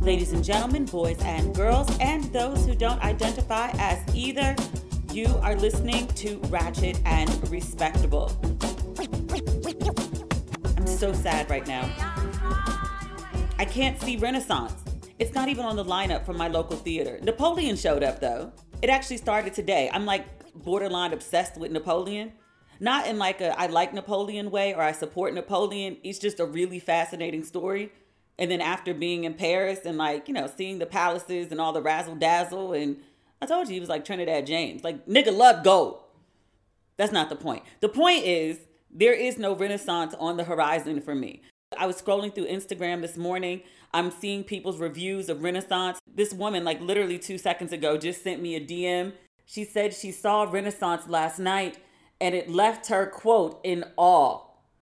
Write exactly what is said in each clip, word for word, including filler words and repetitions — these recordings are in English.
Ladies and gentlemen, boys and girls, and those who don't identify as either, you are listening to Ratchet and Respectable. I'm so sad right now. I can't see Renaissance. It's not even on the lineup from my local theater. Napoleon showed up, though. It actually started today. I'm like borderline obsessed with Napoleon. Not in like a I like Napoleon way or I support Napoleon. It's just a really fascinating story. And then after being in Paris and like, you know, seeing the palaces and all the razzle dazzle. And I told you he was like Trinidad James, like nigga loved gold. That's not the point. The point is there is no Renaissance on the horizon for me. I was scrolling through Instagram this morning. I'm seeing people's reviews of Renaissance. This woman, like literally two seconds ago, just sent me a D M. She said she saw Renaissance last night and it left her, quote, in awe.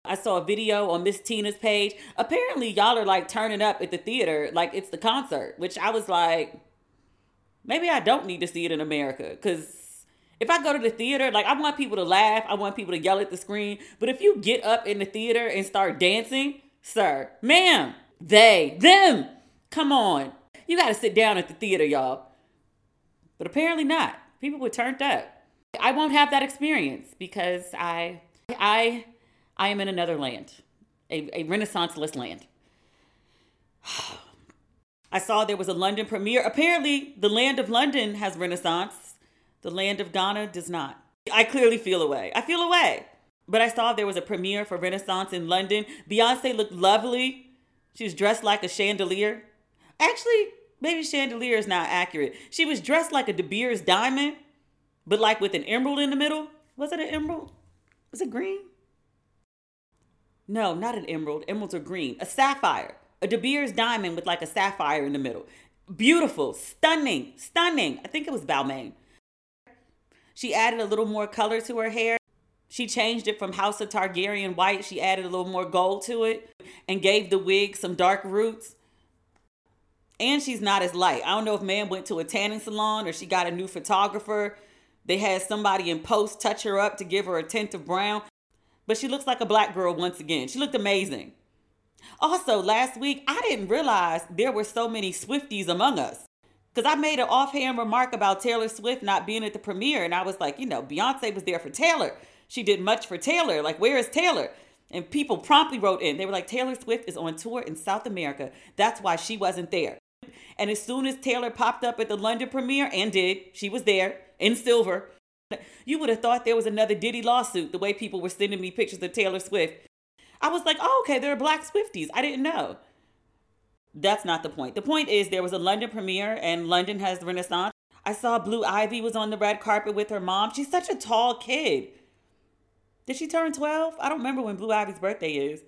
I saw a video on Miss Tina's page. Apparently, y'all are like turning up at the theater like it's the concert, which I was like, maybe I don't need to see it in America. Because if I go to the theater, like I want people to laugh. I want people to yell at the screen. But if you get up in the theater and start dancing, sir, ma'am, they, them, come on. You got to sit down at the theater, y'all. But apparently not. People were turned up. I won't have that experience because I, I... I am in another land, a, a Renaissance-less land. I saw there was a London premiere. Apparently, the land of London has Renaissance. The land of Ghana does not. I clearly feel away. I feel away. But I saw there was a premiere for Renaissance in London. Beyoncé looked lovely. She was dressed like a chandelier. Actually, maybe chandelier is not accurate. She was dressed like a De Beers diamond, but like with an emerald in the middle. Was it an emerald? Was it green? No, not an emerald. Emeralds are green. A sapphire. A De Beers diamond with like a sapphire in the middle. Beautiful. Stunning. Stunning. I think it was Balmain. She added a little more color to her hair. She changed it from House of Targaryen white. She added a little more gold to it and gave the wig some dark roots. And she's not as light. I don't know if man went to a tanning salon or she got a new photographer. They had somebody in post touch her up to give her a tint of brown. But she looks like a black girl once again. She looked amazing. Also, last week, I didn't realize there were so many Swifties among us. Because I made an offhand remark about Taylor Swift not being at the premiere. And I was like, you know, Beyonce was there for Taylor. She did much for Taylor. Like, where is Taylor? And people promptly wrote in. They were like, Taylor Swift is on tour in South America. That's why she wasn't there. And as soon as Taylor popped up at the London premiere, and did, she was there in silver. You would have thought there was another Diddy lawsuit the way people were sending me pictures of Taylor Swift. I was like, oh, okay, there are black Swifties. I didn't know. That's not the point. The point is there was a London premiere and London has the Renaissance. I saw Blue Ivy was on the red carpet with her mom. She's such a tall kid. Did she turn twelve? I don't remember when Blue Ivy's birthday is.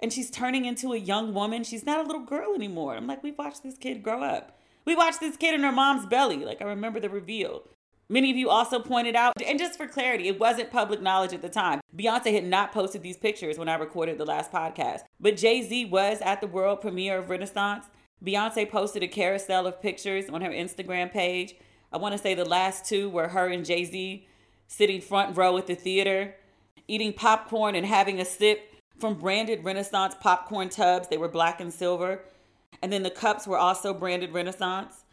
And she's turning into a young woman. She's not a little girl anymore. I'm like, we watched this kid grow up. We watched this kid in her mom's belly. Like, I remember the reveal. Many of you also pointed out, and just for clarity, it wasn't public knowledge at the time. Beyonce had not posted these pictures when I recorded the last podcast. But Jay-Z was at the world premiere of Renaissance. Beyonce posted a carousel of pictures on her Instagram page. I want to say the last two were her and Jay-Z sitting front row at the theater, eating popcorn and having a sip from branded Renaissance popcorn tubs. They were black and silver. And then the cups were also branded Renaissance.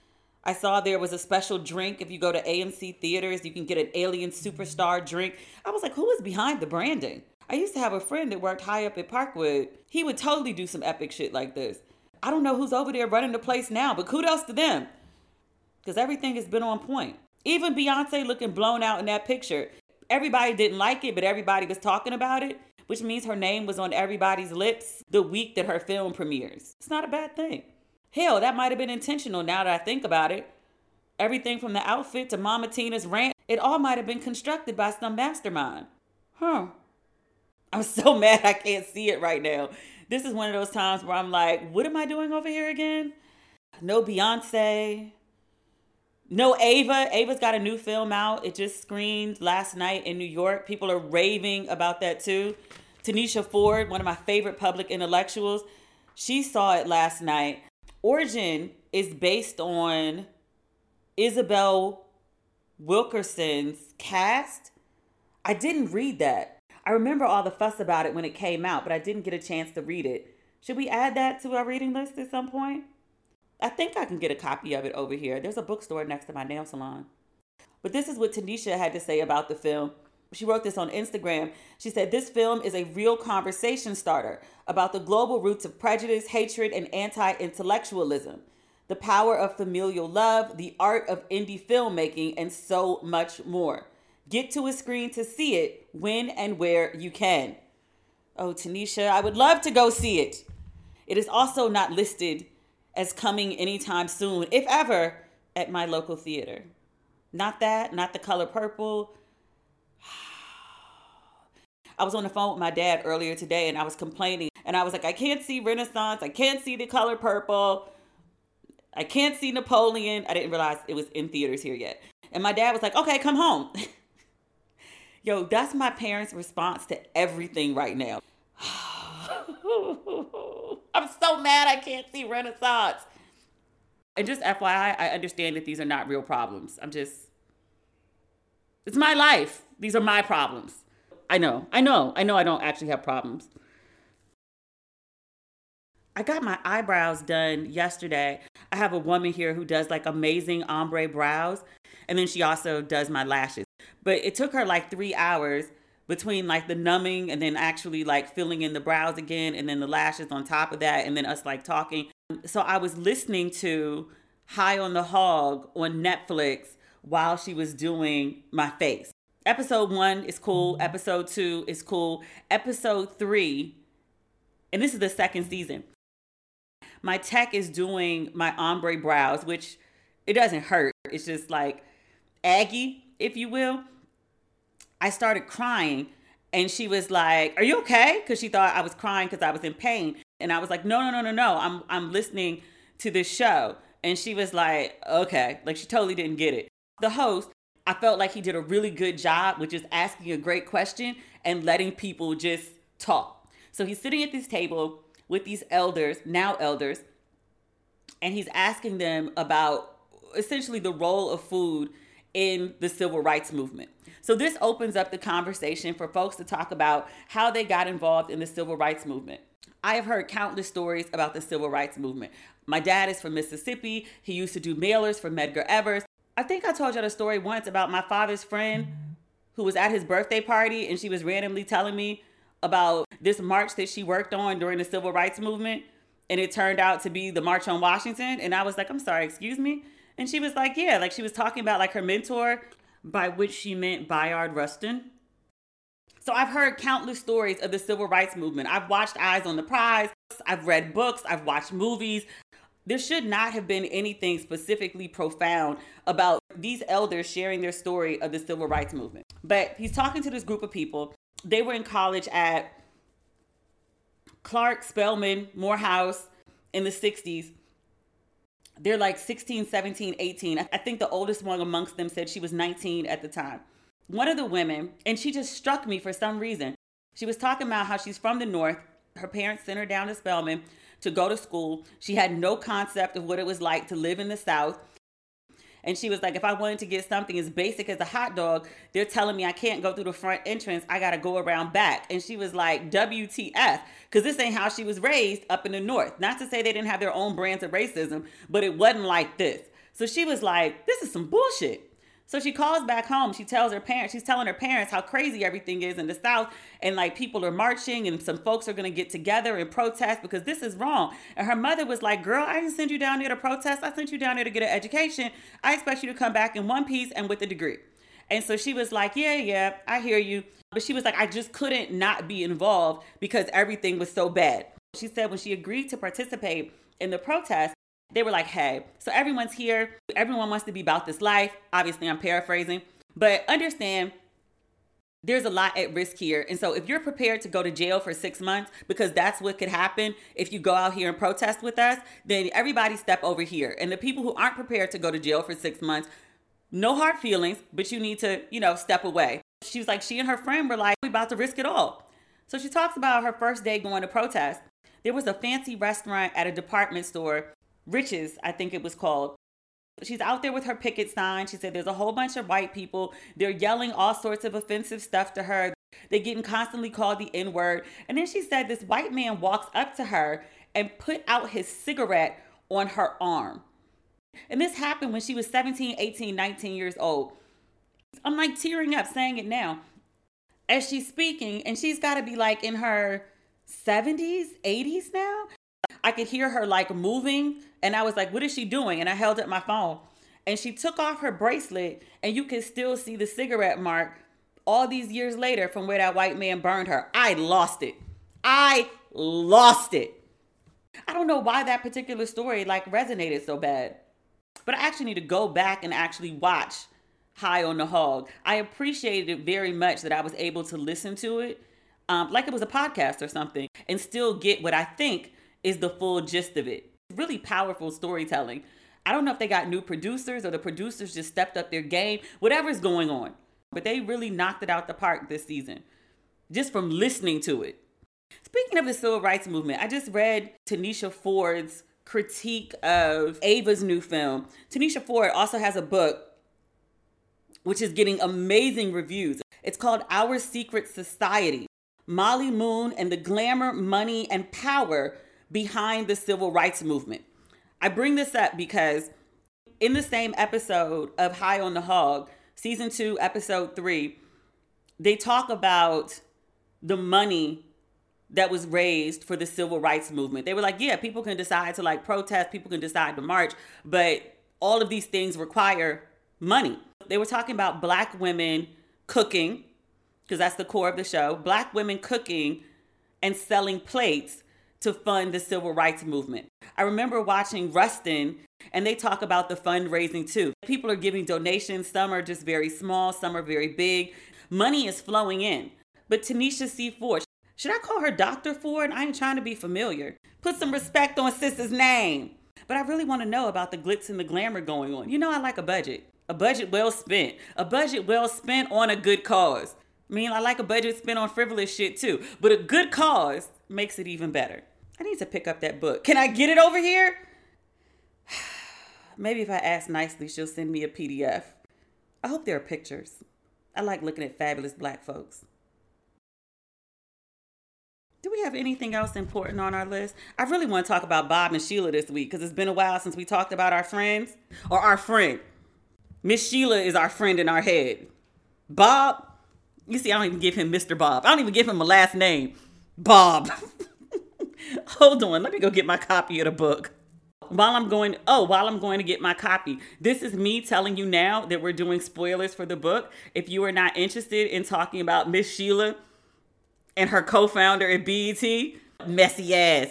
I saw there was a special drink. If you go to A M C Theaters, you can get an Alien Superstar drink. I was like, who is behind the branding? I used to have a friend that worked high up at Parkwood. He would totally do some epic shit like this. I don't know who's over there running the place now, but kudos to them. Because everything has been on point. Even Beyonce looking blown out in that picture. Everybody didn't like it, but everybody was talking about it, which means her name was on everybody's lips the week that her film premieres. It's not a bad thing. Hell, that might have been intentional now that I think about it. Everything from the outfit to Mama Tina's rant, it all might have been constructed by some mastermind. Huh. I'm so mad I can't see it right now. This is one of those times where I'm like, what am I doing over here again? No Beyonce. No Ava. Ava's got a new film out. It just screened last night in New York. People are raving about that too. Tanisha Ford, one of my favorite public intellectuals, she saw it last night. Origin is based on Isabel Wilkerson's cast. I didn't read that. I remember all the fuss about it when it came out, but I didn't get a chance to read it. Should we add that to our reading list at some point? I think I can get a copy of it over here. There's a bookstore next to my nail salon. But this is what Tanisha had to say about the film. She wrote this on Instagram. She said, this film is a real conversation starter about the global roots of prejudice, hatred, and anti-intellectualism, the power of familial love, the art of indie filmmaking, and so much more. Get to a screen to see it when and where you can. Oh, Tanisha, I would love to go see it. It is also not listed as coming anytime soon, if ever, at my local theater. Not that, not The Color Purple. I was on the phone with my dad earlier today and I was complaining and I was like, I can't see Renaissance. I can't see The Color Purple. I can't see Napoleon. I didn't realize it was in theaters here yet. And my dad was like, okay, come home. Yo, that's my parents' response to everything right now. I'm so mad I can't see Renaissance. And just F Y I, I understand that these are not real problems. I'm just, it's my life. These are my problems. I know, I know, I know I don't actually have problems. I got my eyebrows done yesterday. I have a woman here who does like amazing ombre brows. And then she also does my lashes. But it took her like three hours between like the numbing and then actually like filling in the brows again and then the lashes on top of that and then us like talking. So I was listening to High on the Hog on Netflix while she was doing my face. Episode one is cool. Episode two is cool. Episode three, and this is the second season. My tech is doing my ombre brows, which it doesn't hurt. It's just like aggy, if you will. I started crying and she was like, are you okay? Because she thought I was crying because I was in pain. And I was like, no, no, no, no, no. I'm I'm listening to this show. And she was like, okay. Like she totally didn't get it. The host, I felt like he did a really good job with just asking a great question and letting people just talk. So he's sitting at this table with these elders, now elders, and he's asking them about essentially the role of food in the civil rights movement. So this opens up the conversation for folks to talk about how they got involved in the civil rights movement. I have heard countless stories about the civil rights movement. My dad is from Mississippi. He used to do mailers for Medgar Evers. I think I told y'all the story once about my father's friend who was at his birthday party and she was randomly telling me about this march that she worked on during the civil rights movement. And it turned out to be the March on Washington. And I was like, I'm sorry, excuse me. And she was like, yeah, like she was talking about like her mentor, by which she meant Bayard Rustin. So I've heard countless stories of the civil rights movement. I've watched Eyes on the Prize. I've read books. I've watched movies. There should not have been anything specifically profound about these elders sharing their story of the civil rights movement. But he's talking to this group of people. They were in college at Clark, Spelman, Morehouse in the sixties. They're like sixteen, seventeen, eighteen. I think the oldest one amongst them said she was nineteen at the time. One of the women, and she just struck me for some reason. She was talking about how she's from the North. Her parents sent her down to Spelman. to go to school. She had no concept of what it was like to live in the South. And she was like, if I wanted to get something as basic as a hot dog, they're telling me I can't go through the front entrance. I got to go around back. And she was like, W T F, because this ain't how she was raised up in the North. Not to say they didn't have their own brands of racism, but it wasn't like this. So she was like, this is some bullshit. So she calls back home. She tells her parents, she's telling her parents how crazy everything is in the South. And like people are marching and some folks are going to get together and protest because this is wrong. And her mother was like, girl, I didn't send you down there to protest. I sent you down there to get an education. I expect you to come back in one piece and with a degree. And so she was like, yeah, yeah, I hear you. But she was like, I just couldn't not be involved because everything was so bad. She said when she agreed to participate in the protest, they were like, hey, so everyone's here. Everyone wants to be about this life. Obviously, I'm paraphrasing, but understand there's a lot at risk here. And so if you're prepared to go to jail for six months, because that's what could happen if you go out here and protest with us, then everybody step over here. And the people who aren't prepared to go to jail for six months, no hard feelings, but you need to, you know, step away. She was like, she and her friend were like, we about to risk it all. So she talks about her first day going to protest. There was a fancy restaurant at a department store, Riches, I think it was called. She's out there with her picket sign. She said there's a whole bunch of white people. They're yelling all sorts of offensive stuff to her. They're getting constantly called the N-word. And then she said this white man walks up to her and put out his cigarette on her arm. And this happened when she was seventeen, eighteen, nineteen years old. I'm like tearing up saying it now. As she's speaking, and she's got to be like in her seventies, eighties now. I could hear her like moving and I was like, what is she doing? And I held up my phone and she took off her bracelet and you can still see the cigarette mark all these years later from where that white man burned her. I lost it. I lost it. I don't know why that particular story like resonated so bad, but I actually need to go back and actually watch High on the Hog. I appreciated it very much that I was able to listen to it um, like it was a podcast or something and still get what I think is the full gist of it. Really powerful storytelling. I don't know if they got new producers or the producers just stepped up their game, whatever's going on, but they really knocked it out the park this season just from listening to it. Speaking of the civil rights movement, I just read Tanisha Ford's critique of Ava's new film. Tanisha Ford also has a book which is getting amazing reviews. It's called Our Secret Society, Molly Moon and the Glamour, Money, and Power Behind the Civil Rights Movement. I bring this up because in the same episode of High on the Hog, season two, episode three, they talk about the money that was raised for the civil rights movement. They were like, yeah, people can decide to like protest, people can decide to march, but all of these things require money. They were talking about Black women cooking, because that's the core of the show, Black women cooking and selling plates to fund the civil rights movement. I remember watching Rustin and they talk about the fundraising too. People are giving donations. Some are just very small. Some are very big. Money is flowing in. But Tanisha C. Ford, should I call her Doctor Ford? I ain't trying to be familiar. Put some respect on sister's name. But I really want to know about the glitz and the glamour going on. You know, I like a budget. A budget well spent. A budget well spent on a good cause. I mean, I like a budget spent on frivolous shit too. But a good cause makes it even better. I need to pick up that book. Can I get it over here? Maybe if I ask nicely, she'll send me a P D F. I hope there are pictures. I like looking at fabulous Black folks. Do we have anything else important on our list? I really want to talk about Bob and Sheila this week because it's been a while since we talked about our friends or our friend. Miss Sheila is our friend in our head. Bob, you see, I don't even give him Mister Bob. I don't even give him a last name. Bob. Hold on, let me go get my copy of the book. While I'm going, oh, while I'm going to get my copy, this is me telling you now that we're doing spoilers for the book. If you are not interested in talking about Miss Sheila and her co-founder at B E T, messy ass,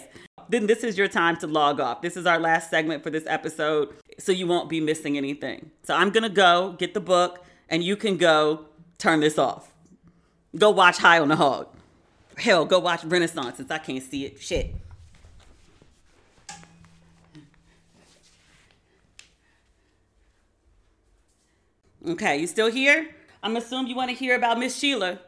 then this is your time to log off. This is our last segment for this episode, so you won't be missing anything. So I'm going to go get the book, and you can go turn this off. Go watch High on the Hog. Hell, go watch Renaissance since I can't see it. Shit. Okay, you still here? I'm assuming you want to hear about Miss Sheila.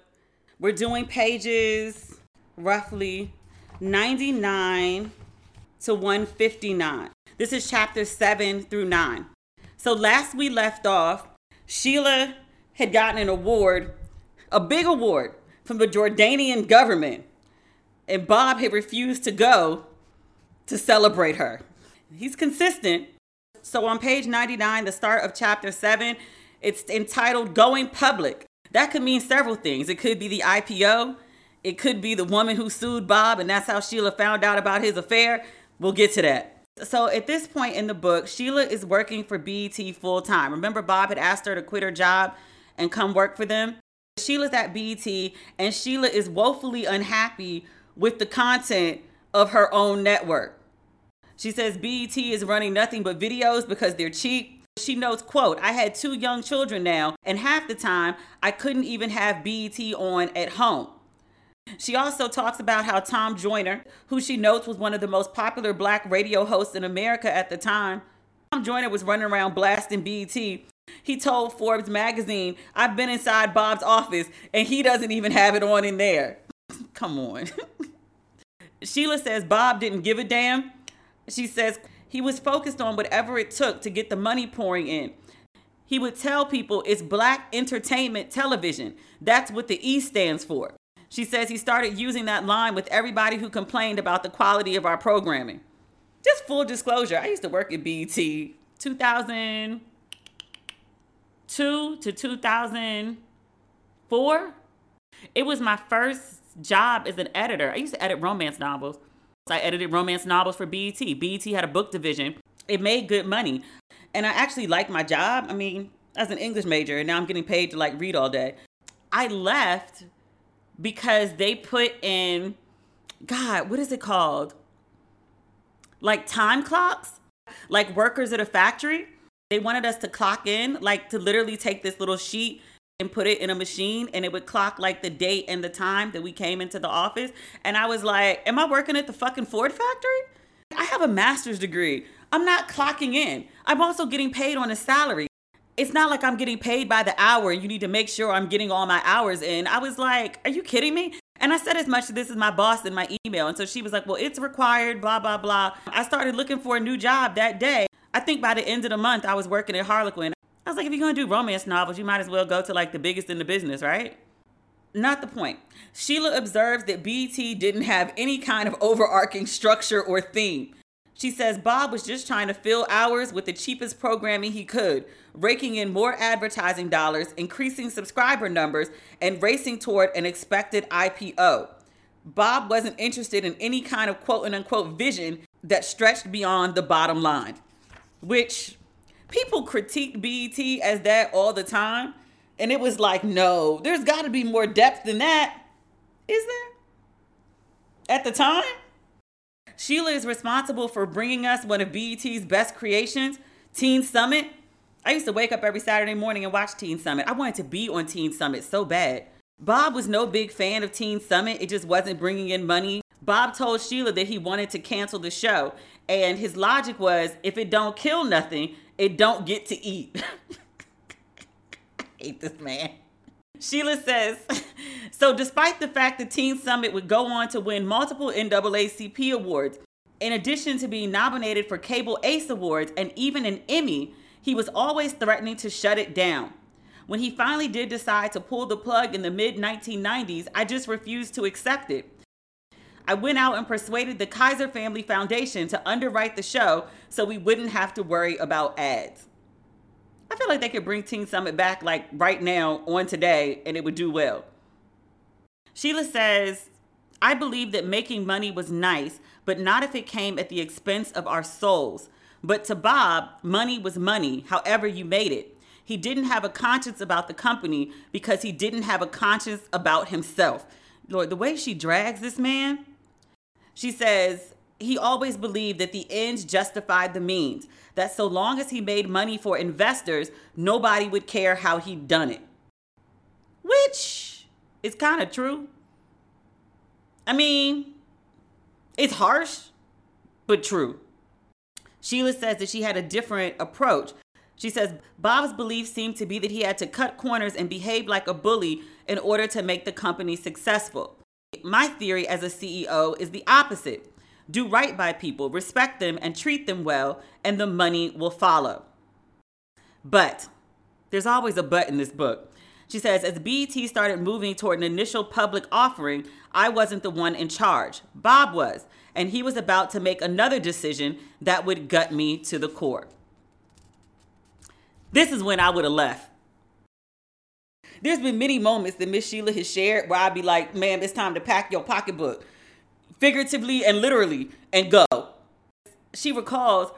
We're doing pages roughly ninety-nine to one fifty-nine. This is chapter seven through nine. So last we left off, Sheila had gotten an award, a big award from the Jordanian government. And Bob had refused to go to celebrate her. He's consistent. So on page ninety-nine, the start of chapter seven, it's entitled Going Public. That could mean several things. It could be the I P O. It could be the woman who sued Bob, and that's how Sheila found out about his affair. We'll get to that. So at this point in the book, Sheila is working for B E T full time. Remember, Bob had asked her to quit her job and come work for them. Sheila's at B E T, and Sheila is woefully unhappy with the content of her own network. She says B E T is running nothing but videos because they're cheap. She notes, quote, I had two young children now, and half the time I couldn't even have B E T on at home. She also talks about how Tom Joyner, who she notes was one of the most popular black radio hosts in America at the time, Tom Joyner was running around blasting B E T. He told Forbes magazine, I've been inside Bob's office and he doesn't even have it on in there. Come on. Sheila says Bob didn't give a damn. She says he was focused on whatever it took to get the money pouring in. He would tell people it's black entertainment television. That's what the E stands for. She says he started using that line with everybody who complained about the quality of our programming. Just full disclosure, I used to work at B E T two thousand two to two thousand four. It was my first job as an editor. I used to edit romance novels. So I edited romance novels for B E T. B E T had a book division. It made good money. And I actually liked my job. I mean, as an English major, and now I'm getting paid to like read all day. I left because they put in, God, what is it called? Like time clocks, like workers at a factory. They wanted us to clock in, like to literally take this little sheet and put it in a machine, and it would clock like the date and the time that we came into the office. And I was like, am I working at the fucking Ford factory? I have a master's degree. I'm not clocking in. I'm also getting paid on a salary. It's not like I'm getting paid by the hour. You need to make sure I'm getting all my hours in. I was like, are you kidding me? And I said as much to this as my boss in my email. And so she was like, well, it's required, blah, blah, blah. I started looking for a new job that day. I think by the end of the month, I was working at Harlequin. I was like, if you're going to do romance novels, you might as well go to like the biggest in the business, right? Not the point. Sheila observes that B E T didn't have any kind of overarching structure or theme. She says Bob was just trying to fill hours with the cheapest programming he could, raking in more advertising dollars, increasing subscriber numbers, and racing toward an expected I P O. Bob wasn't interested in any kind of quote-unquote vision that stretched beyond the bottom line, which people critiqued B E T as that all the time. And it was like, no, there's got to be more depth than that. Is there? At the time? Sheila is responsible for bringing us one of B E T's best creations, Teen Summit. I used to wake up every Saturday morning and watch Teen Summit. I wanted to be on Teen Summit so bad. Bob was no big fan of Teen Summit. It just wasn't bringing in money. Bob told Sheila that he wanted to cancel the show. And his logic was, if it don't kill nothing, it don't get to eat. I hate this man. Sheila says, so despite the fact that Teen Summit would go on to win multiple N double A C P awards, in addition to being nominated for Cable Ace Awards and even an Emmy, he was always threatening to shut it down. When he finally did decide to pull the plug in the mid nineteen nineties, I just refused to accept it. I went out and persuaded the Kaiser Family Foundation to underwrite the show so we wouldn't have to worry about ads. I feel like they could bring Teen Summit back like right now on today and it would do well. Sheila says, I believe that making money was nice, but not if it came at the expense of our souls. But to Bob, money was money, however you made it. He didn't have a conscience about the company because he didn't have a conscience about himself. Lord, the way she drags this man. She says, he always believed that the ends justified the means, that so long as he made money for investors, nobody would care how he'd done it. Which is kind of true. I mean, it's harsh, but true. Sheila says that she had a different approach. She says, Bob's belief seemed to be that he had to cut corners and behave like a bully in order to make the company successful. My theory as a C E O is the opposite. Do right by people, respect them, and treat them well, and the money will follow. But, there's always a but in this book. She says, as B E T started moving toward an initial public offering, I wasn't the one in charge. Bob was, and he was about to make another decision that would gut me to the core. This is when I would have left. There's been many moments that Miss Sheila has shared where I'd be like, ma'am, it's time to pack your pocketbook, figuratively and literally, and go. She recalls,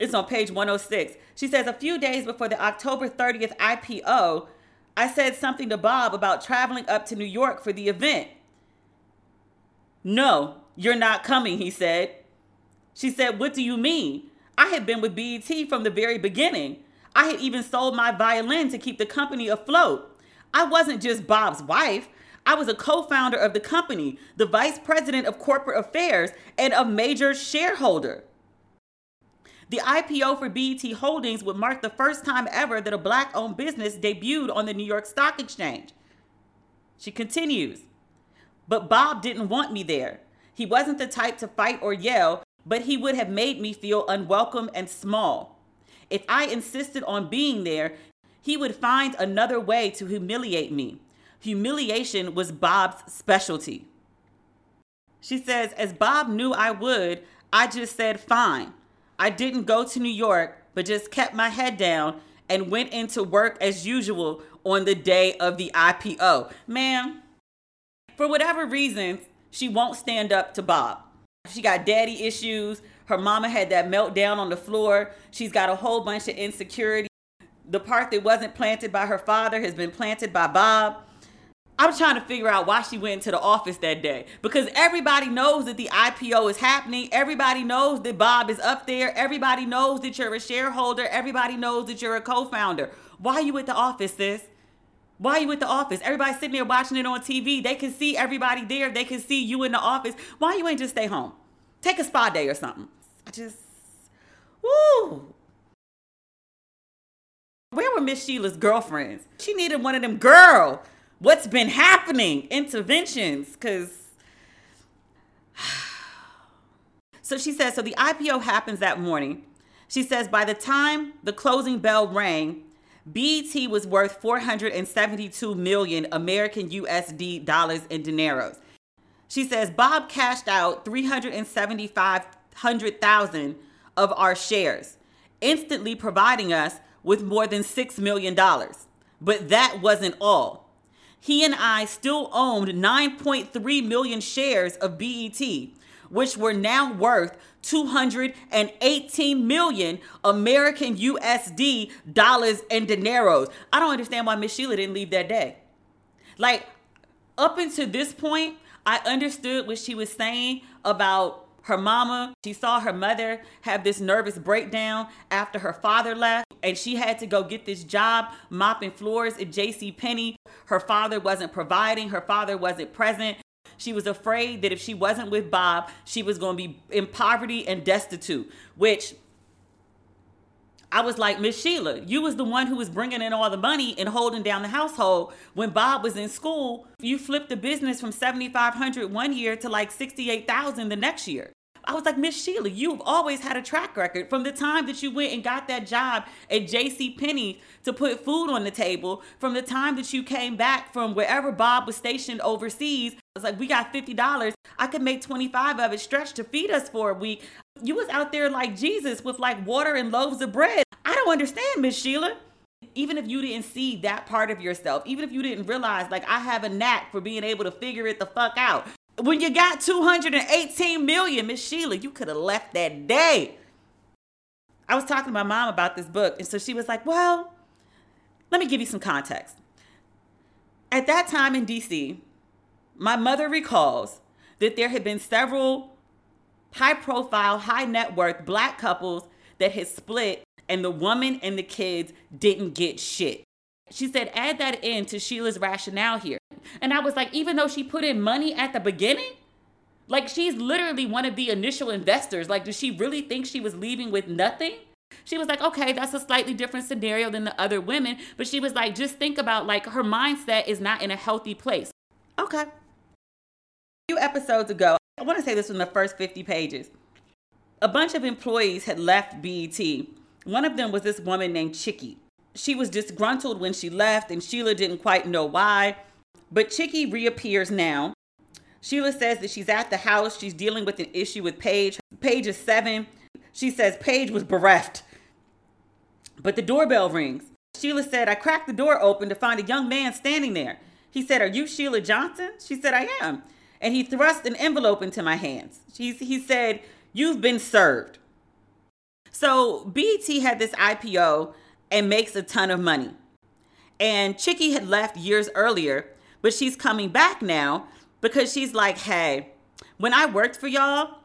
it's on page one oh six. She says, a few days before the October thirtieth I P O, I said something to Bob about traveling up to New York for the event. No, you're not coming, he said. She said, what do you mean? I had been with B E T from the very beginning. I had even sold my violin to keep the company afloat. I wasn't just Bob's wife. I was a co-founder of the company, the vice president of corporate affairs, and a major shareholder. The I P O for B E T Holdings would mark the first time ever that a Black-owned business debuted on the New York Stock Exchange. She continues, but Bob didn't want me there. He wasn't the type to fight or yell, but he would have made me feel unwelcome and small. If I insisted on being there, he would find another way to humiliate me. Humiliation was Bob's specialty. She says, as Bob knew I would, I just said, fine. I didn't go to New York, but just kept my head down and went into work as usual on the day of the I P O. Ma'am, for whatever reasons, she won't stand up to Bob. She got daddy issues. Her mama had that meltdown on the floor. She's got a whole bunch of insecurity. The part that wasn't planted by her father has been planted by Bob. I'm trying to figure out why she went into the office that day, because everybody knows that the I P O is happening. Everybody knows that Bob is up there. Everybody knows that you're a shareholder. Everybody knows that you're a co-founder. Why are you at the office, sis? Why are you at the office? Everybody's sitting there watching it on T V. They can see everybody there. They can see you in the office. Why you ain't just stay home? Take a spa day or something. I just, woo. Where were Miss Sheila's girlfriends? She needed one of them girl, what's been happening interventions, because. So she says, so the I P O happens that morning. She says, by the time the closing bell rang, B E T was worth four hundred seventy-two million American U S D dollars in dineros. She says, Bob cashed out three hundred seventy-five thousand of our shares, instantly providing us with more than six million dollars. But that wasn't all. He and I still owned nine point three million shares of B E T, which were now worth two hundred eighteen million American U S D dollars and dineros. I don't understand why Miss Sheila didn't leave that day. Like, up until this point, I understood what she was saying about her mama. She saw her mother have this nervous breakdown after her father left, and she had to go get this job mopping floors at JCPenney. Her father wasn't providing. Her father wasn't present. She was afraid that if she wasn't with Bob, she was going to be in poverty and destitute, which I was like, Miss Sheila, you was the one who was bringing in all the money and holding down the household. When Bob was in school, you flipped the business from seventy-five hundred dollars one year to like sixty-eight thousand dollars the next year. I was like, Miss Sheila, you've always had a track record from the time that you went and got that job at JCPenney to put food on the table, from the time that you came back from wherever Bob was stationed overseas. It's like, we got fifty dollars. I could make twenty-five of it stretch to feed us for a week. You was out there like Jesus with like water and loaves of bread. I don't understand, Miss Sheila. Even if you didn't see that part of yourself, even if you didn't realize, like, I have a knack for being able to figure it the fuck out. When you got two hundred eighteen million, Miss Sheila, you could have left that day. I was talking to my mom about this book, and so she was like, well, let me give you some context. At that time in D C, my mother recalls that there had been several high-profile, high-net-worth Black couples that had split, and the woman and the kids didn't get shit. She said, add that in to Sheila's rationale here. And I was like, even though she put in money at the beginning, like, she's literally one of the initial investors. Like, does she really think she was leaving with nothing? She was like, okay, that's a slightly different scenario than the other women. But she was like, just think about, like, her mindset is not in a healthy place. Okay. A few episodes ago, I want to say this was in the first fifty pages. A bunch of employees had left B E T. One of them was this woman named Chickie. She was disgruntled when she left, and Sheila didn't quite know why. But Chickie reappears now. Sheila says that she's at the house. She's dealing with an issue with Paige. Paige is seven. She says Paige was bereft. But the doorbell rings. Sheila said, I cracked the door open to find a young man standing there. He said, are you Sheila Johnson? She said, I am. And he thrust an envelope into my hands. He, he said, you've been served. So B E T had this I P O and makes a ton of money. And Chickie had left years earlier, but she's coming back now because she's like, hey, when I worked for y'all,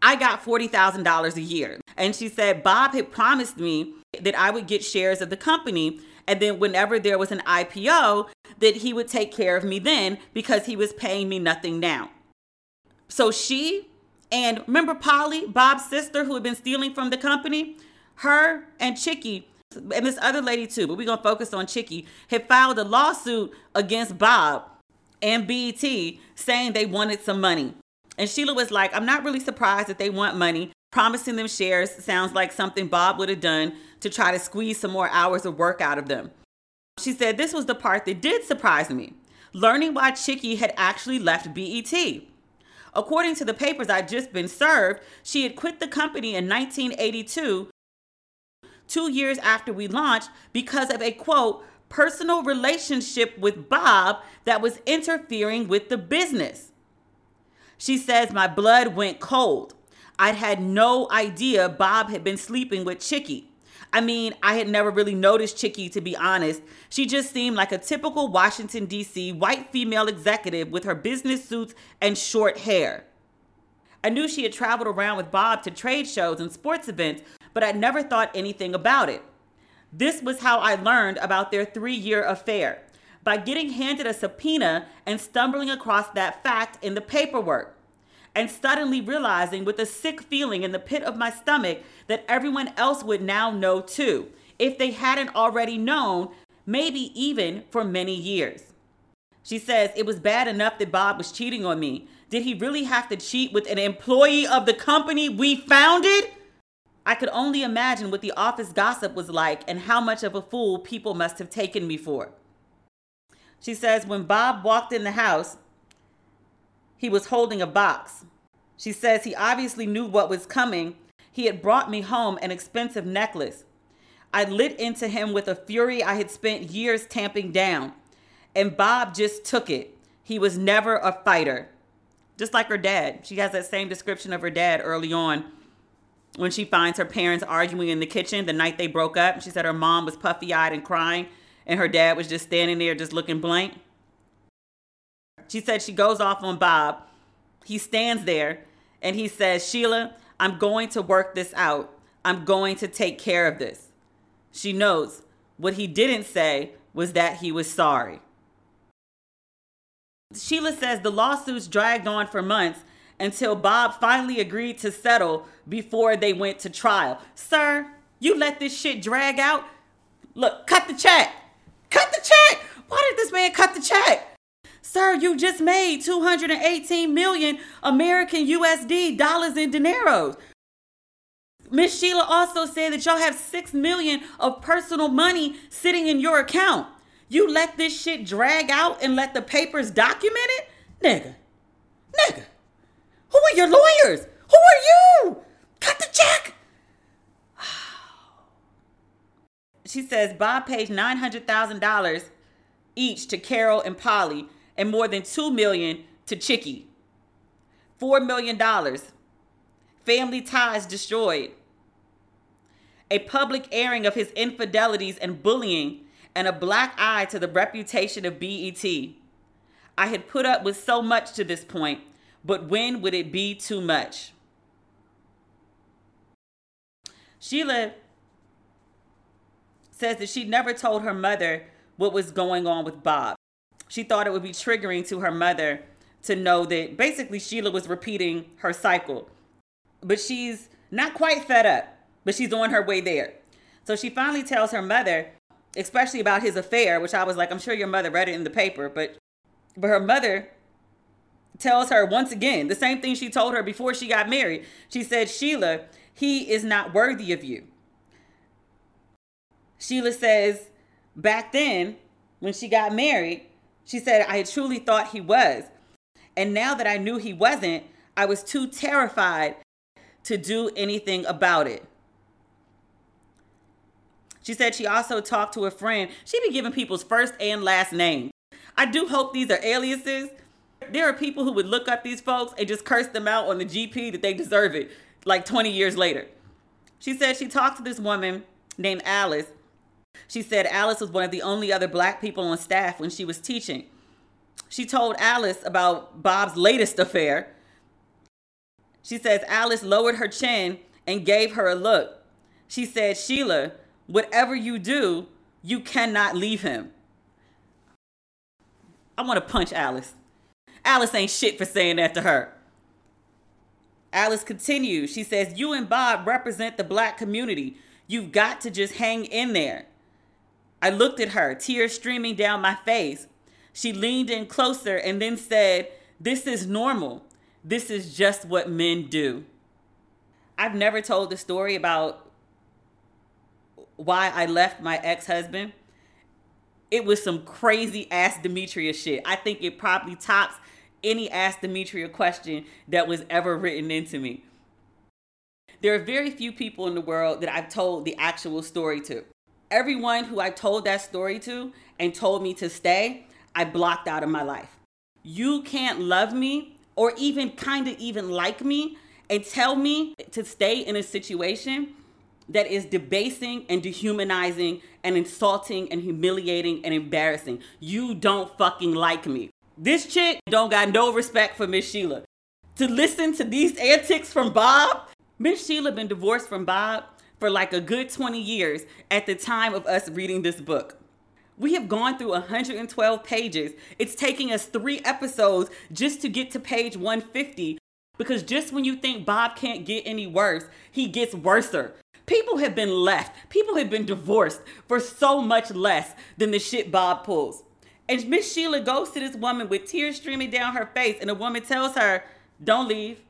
I got forty thousand dollars a year. And she said, Bob had promised me that I would get shares of the company. And then whenever there was an I P O, that he would take care of me then because he was paying me nothing now. So she, and remember Polly, Bob's sister who had been stealing from the company, her and Chickie, and this other lady too, but we're going to focus on Chickie, had filed a lawsuit against Bob and B E T saying they wanted some money. And Sheila was like, I'm not really surprised that they want money. Promising them shares sounds like something Bob would have done to try to squeeze some more hours of work out of them. She said, this was the part that did surprise me, learning why Chickie had actually left B E T. According to the papers I'd just been served, she had quit the company in nineteen eighty-two, two years after we launched, because of a, quote, personal relationship with Bob that was interfering with the business. She says, my blood went cold. I'd had no idea Bob had been sleeping with Chickie. I mean, I had never really noticed Chickie, to be honest. She just seemed like a typical Washington, D C white female executive with her business suits and short hair. I knew she had traveled around with Bob to trade shows and sports events, but I'd never thought anything about it. This was how I learned about their three-year affair, by getting handed a subpoena and stumbling across that fact in the paperwork. And suddenly realizing with a sick feeling in the pit of my stomach that everyone else would now know too, if they hadn't already known, maybe even for many years. She says, it was bad enough that Bob was cheating on me. Did he really have to cheat with an employee of the company we founded? I could only imagine what the office gossip was like and how much of a fool people must have taken me for. She says, when Bob walked in the house, he was holding a box. She says he obviously knew what was coming. He had brought me home an expensive necklace. I lit into him with a fury I had spent years tamping down. And Bob just took it. He was never a fighter. Just like her dad. She has that same description of her dad early on when she finds her parents arguing in the kitchen the night they broke up. She said her mom was puffy-eyed and crying, and her dad was just standing there just looking blank. She said she goes off on Bob. He stands there and he says, Sheila, I'm going to work this out. I'm going to take care of this. She knows what he didn't say was that he was sorry. Sheila says the lawsuits dragged on for months until Bob finally agreed to settle before they went to trial. Sir, you let this shit drag out? Look, cut the check. Cut the check. Why did this man cut the check? Sir, you just made two hundred eighteen million American U S D dollars in dineros. Miss Sheila also said that y'all have six million of personal money sitting in your account. You let this shit drag out and let the papers document it? Nigga, nigga, who are your lawyers? Who are you? Cut the check. She says Bob paid nine hundred thousand dollars each to Carol and Polly, and more than two million dollars to Chickie. four million dollars. Family ties destroyed. A public airing of his infidelities and bullying, and a black eye to the reputation of B E T. I had put up with so much to this point, but when would it be too much? Sheila says that she never told her mother what was going on with Bob. She thought it would be triggering to her mother to know that basically Sheila was repeating her cycle. But she's not quite fed up, but she's on her way there. So she finally tells her mother, especially about his affair, which I was like, I'm sure your mother read it in the paper, but, but her mother tells her once again, the same thing she told her before she got married. She said, Sheila, he is not worthy of you. Sheila says, back then, when she got married, she said, I truly thought he was. And now that I knew he wasn't, I was too terrified to do anything about it. She said she also talked to a friend. She be giving people's first and last name. I do hope these are aliases. There are people who would look up these folks and just curse them out on the G P that they deserve it, like twenty years later. She said she talked to this woman named Alice. She said Alice was one of the only other black people on staff when she was teaching. She told Alice about Bob's latest affair. She says Alice lowered her chin and gave her a look. She said, Sheila, whatever you do, you cannot leave him. I want to punch Alice. Alice ain't shit for saying that to her. Alice continues. She says, you and Bob represent the black community. You've got to just hang in there. I looked at her, tears streaming down my face. She leaned in closer and then said, this is normal. This is just what men do. I've never told the story about why I left my ex-husband. It was some crazy ass Demetria shit. I think it probably tops any Ask Demetria question that was ever written into me. There are very few people in the world that I've told the actual story to. Everyone who I told that story to and told me to stay, I blocked out of my life. You can't love me or even kind of even like me and tell me to stay in a situation that is debasing and dehumanizing and insulting and humiliating and embarrassing. You don't fucking like me. This chick don't got no respect for Miss Sheila. To listen to these antics from Bob, Miss Sheila been divorced from Bob for like a good twenty years at the time of us reading this book. We have gone through one hundred twelve pages. It's taking us three episodes just to get to page one fifty because just when you think Bob can't get any worse, he gets worser. People have been left. People have been divorced for so much less than the shit Bob pulls. And Miss Sheila goes to this woman with tears streaming down her face, and the woman tells her, don't leave.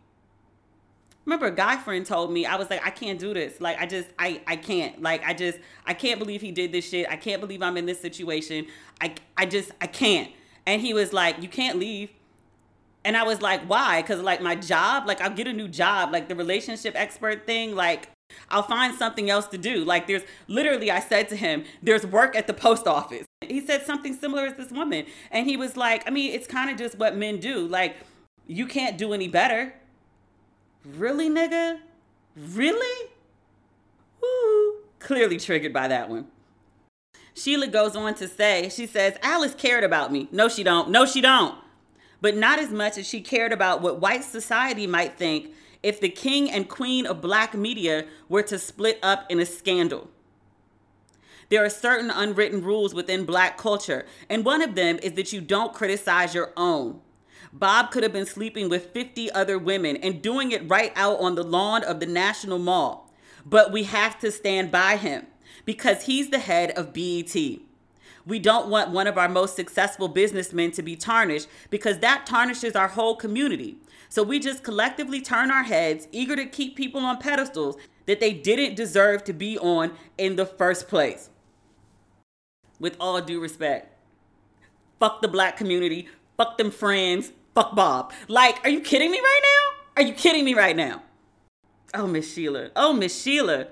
Remember a guy friend told me, I was like, I can't do this. Like, I just, I, I can't. Like, I just, I can't believe he did this shit. I can't believe I'm in this situation. I, I just, I can't. And he was like, you can't leave. And I was like, why? Because, like, my job, like, I'll get a new job. Like, the relationship expert thing, like, I'll find something else to do. Like, there's literally, I said to him, there's work at the post office. He said something similar as this woman. And he was like, I mean, it's kind of just what men do. Like, you can't do any better. Really, nigga? Really? Woo. Clearly triggered by that one. Sheila goes on to say, she says, Alice cared about me. No, she don't. No, she don't. But not as much as she cared about what white society might think if the king and queen of black media were to split up in a scandal. There are certain unwritten rules within black culture, and one of them is that you don't criticize your own. Bob could have been sleeping with fifty other women and doing it right out on the lawn of the National Mall, but we have to stand by him because he's the head of B E T. We don't want one of our most successful businessmen to be tarnished because that tarnishes our whole community. So we just collectively turn our heads, eager to keep people on pedestals that they didn't deserve to be on in the first place. With all due respect, fuck the black community, fuck them friends, fuck Bob. Like, are you kidding me right now? Are you kidding me right now? Oh, Miss Sheila. Oh, Miss Sheila.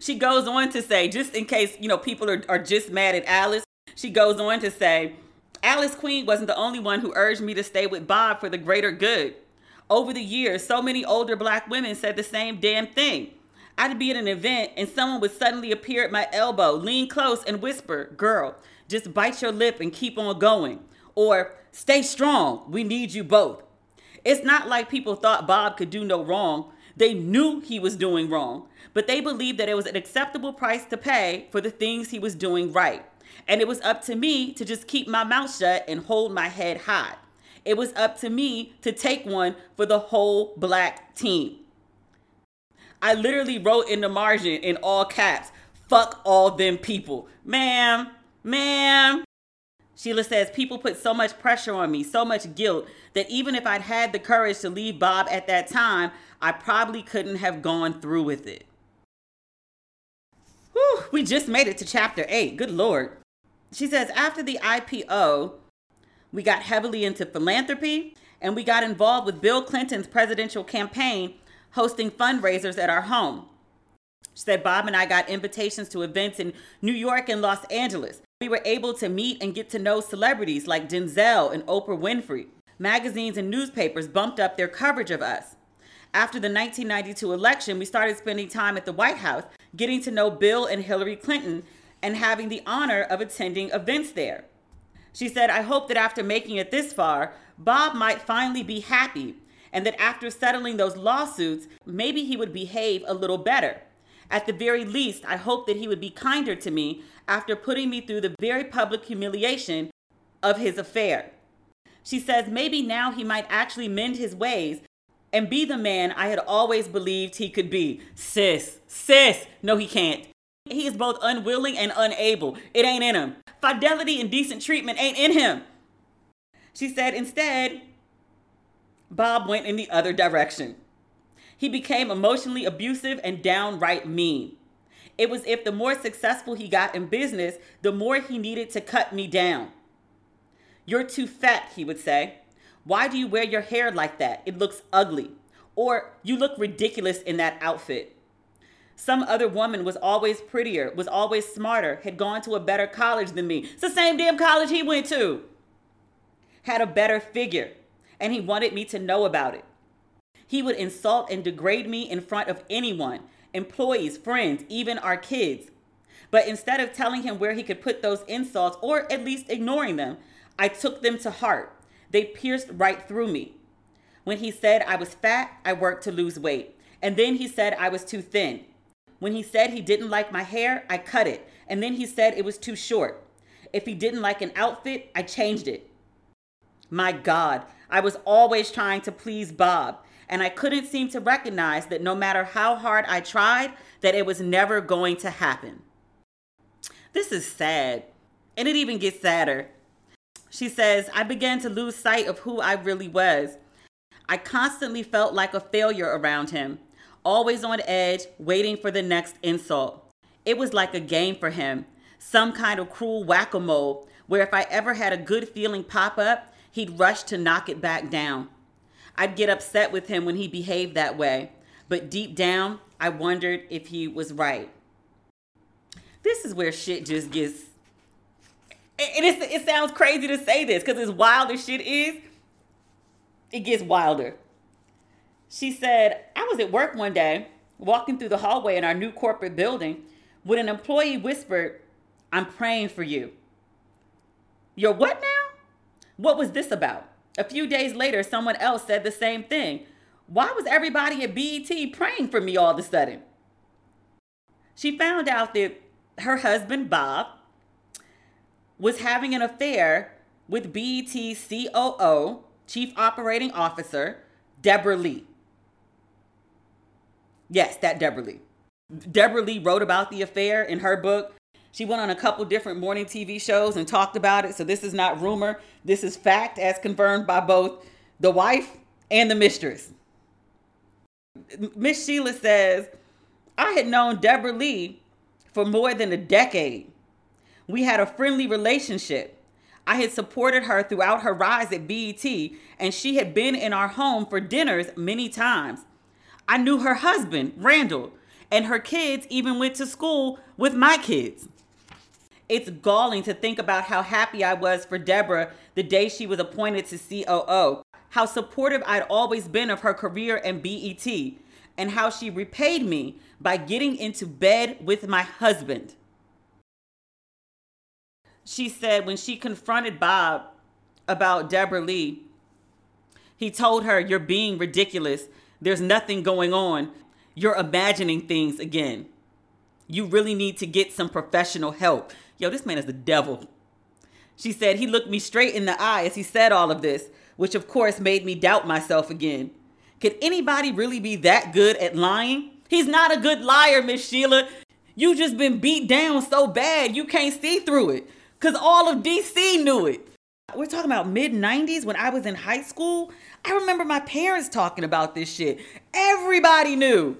She goes on to say, just in case, you know, people are, are just mad at Alice, she goes on to say, Alice Queen wasn't the only one who urged me to stay with Bob for the greater good. Over the years, so many older black women said the same damn thing. I'd be at an event and someone would suddenly appear at my elbow, lean close and whisper, girl, just bite your lip and keep on going. Or stay strong. We need you both. It's not like people thought Bob could do no wrong. They knew he was doing wrong, but they believed that it was an acceptable price to pay for the things he was doing right. And it was up to me to just keep my mouth shut and hold my head high. It was up to me to take one for the whole black team. I literally wrote in the margin in all caps, fuck all them people. Ma'am, ma'am. Sheila says, people put so much pressure on me, so much guilt, that even if I'd had the courage to leave Bob at that time, I probably couldn't have gone through with it. Whew, we just made it to chapter eight. Good Lord. She says, after the I P O, we got heavily into philanthropy and we got involved with Bill Clinton's presidential campaign, hosting fundraisers at our home. She said, Bob and I got invitations to events in New York and Los Angeles. We were able to meet and get to know celebrities like Denzel and Oprah Winfrey. Magazines and newspapers bumped up their coverage of us. After the nineteen ninety-two election, we started spending time at the White House, getting to know Bill and Hillary Clinton and having the honor of attending events there. She said, I hope that after making it this far, Bob might finally be happy and that after settling those lawsuits, maybe he would behave a little better. At the very least, I hope that he would be kinder to me after putting me through the very public humiliation of his affair. She says, maybe now he might actually mend his ways and be the man I had always believed he could be. Sis, sis, no, he can't. He is both unwilling and unable. It ain't in him. Fidelity and decent treatment ain't in him. She said, instead, Bob went in the other direction. He became emotionally abusive and downright mean. It was as if the more successful he got in business, the more he needed to cut me down. You're too fat, he would say. Why do you wear your hair like that? It looks ugly. Or you look ridiculous in that outfit. Some other woman was always prettier, was always smarter, had gone to a better college than me. It's the same damn college he went to. Had a better figure, and he wanted me to know about it. He would insult and degrade me in front of anyone, employees, friends, even our kids. But instead of telling him where he could put those insults, or at least ignoring them, I took them to heart. They pierced right through me. When he said I was fat, I worked to lose weight. And then he said I was too thin. When he said he didn't like my hair, I cut it. And then he said it was too short. If he didn't like an outfit, I changed it. My God, I was always trying to please Bob. And I couldn't seem to recognize that no matter how hard I tried, that it was never going to happen. This is sad. And it even gets sadder. She says, I began to lose sight of who I really was. I constantly felt like a failure around him, always on edge, waiting for the next insult. It was like a game for him, some kind of cruel whack-a-mole, where if I ever had a good feeling pop up, he'd rush to knock it back down. I'd get upset with him when he behaved that way, but deep down, I wondered if he was right. This is where shit just gets, and it, it, it sounds crazy to say this, because as wild as shit is, it gets wilder. She said, I was at work one day, walking through the hallway in our new corporate building, when an employee whispered, I'm praying for you. You're what now? What was this about? A few days later, someone else said the same thing. Why was everybody at B E T praying for me all of a sudden? She found out that her husband, Bob, was having an affair with B E T's C O O, Chief Operating Officer, Deborah Lee. Yes, that Deborah Lee. Deborah Lee wrote about the affair in her book. She went on a couple different morning T V shows and talked about it. So this is not rumor. This is fact as confirmed by both the wife and the mistress. Miss Sheila says, I had known Deborah Lee for more than a decade. We had a friendly relationship. I had supported her throughout her rise at B E T, and she had been in our home for dinners many times. I knew her husband, Randall, and her kids even went to school with my kids. It's galling to think about how happy I was for Deborah the day she was appointed to C O O, how supportive I'd always been of her career and B E T, and how she repaid me by getting into bed with my husband. She said when she confronted Bob about Deborah Lee, he told her, you're being ridiculous. There's nothing going on. You're imagining things again. You really need to get some professional help. Yo, this man is the devil. She said he looked me straight in the eye as he said all of this, which of course made me doubt myself again. Could anybody really be that good at lying? He's not a good liar, Miss Sheila. You just been beat down so bad you can't see through it. because all of D C knew it. We're talking about mid nineties when I was in high school. I remember my parents talking about this shit. Everybody knew,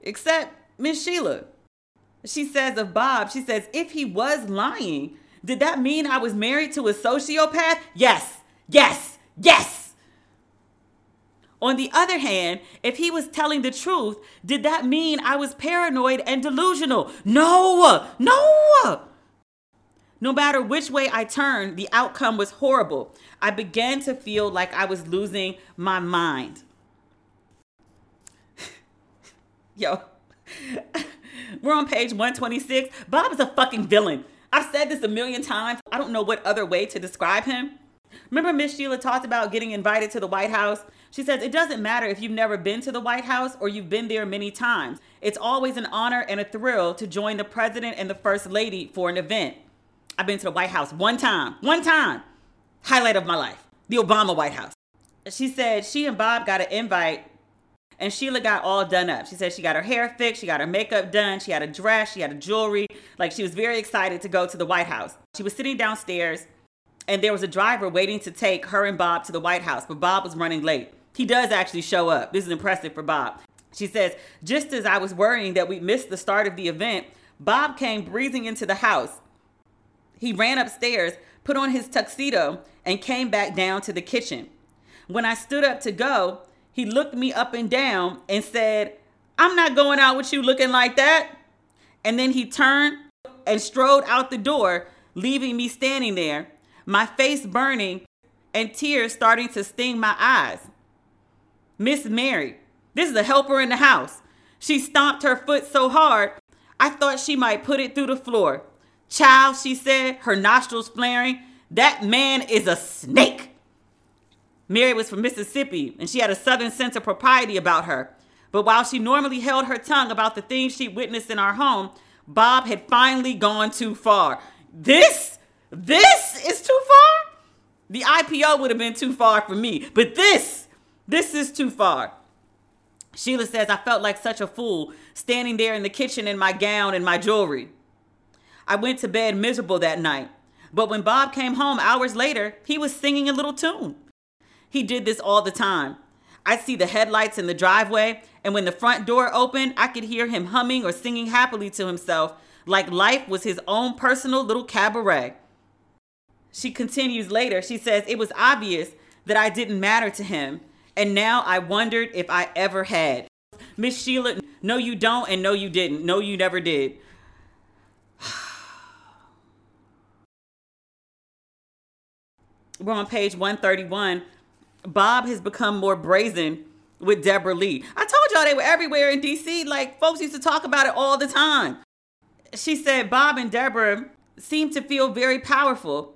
except Miss Sheila. She says of Bob, she says, if he was lying, did that mean I was married to a sociopath? Yes, yes, yes. On the other hand, if he was telling the truth, did that mean I was paranoid and delusional? No, no. No matter which way I turned, the outcome was horrible. I began to feel like I was losing my mind. Yo, we're on page one twenty-six. Bob is a fucking villain. I've said this a million times. I don't know what other way to describe him. Remember Miss Sheila talked about getting invited to the White House? She says, it doesn't matter if you've never been to the White House or you've been there many times. It's always an honor and a thrill to join the president and the first lady for an event. I've been to the White House one time, one time. Highlight of my life, the Obama White House. She said she and Bob got an invite and Sheila got all done up. She said she got her hair fixed, she got her makeup done, she had a dress, she had a jewelry. Like she was very excited to go to the White House. She was sitting downstairs and there was a driver waiting to take her and Bob to the White House, but Bob was running late. He does actually show up. This is impressive for Bob. She says, just as I was worrying that we missed the start of the event, Bob came breezing into the house. He ran upstairs, put on his tuxedo, and came back down to the kitchen. When I stood up to go, he looked me up and down and said, I'm not going out with you looking like that. And then he turned and strode out the door, leaving me standing there, my face burning and tears starting to sting my eyes. Miss Mary, this is a helper in the house. She stomped her foot so hard, I thought she might put it through the floor. Child, she said, her nostrils flaring, that man is a snake. Mary was from Mississippi, and she had a southern sense of propriety about her. But while she normally held her tongue about the things she witnessed in our home, Bob had finally gone too far. This, this is too far? The I P O would have been too far for me, but this, this is too far. Sheila says, I felt like such a fool standing there in the kitchen in my gown and my jewelry. I went to bed miserable that night, but when Bob came home hours later, he was singing a little tune. He did this all the time. I'd see the headlights in the driveway, and when the front door opened, I could hear him humming or singing happily to himself, like life was his own personal little cabaret. She continues later, she says, it was obvious that I didn't matter to him, and now I wondered if I ever had. Miss Sheila, no you don't, and no you didn't, no you never did. We're on page one thirty-one. Bob has become more brazen with Deborah Lee. I told y'all they were everywhere in D C. Like, folks used to talk about it all the time. She said Bob and Deborah seemed to feel very powerful.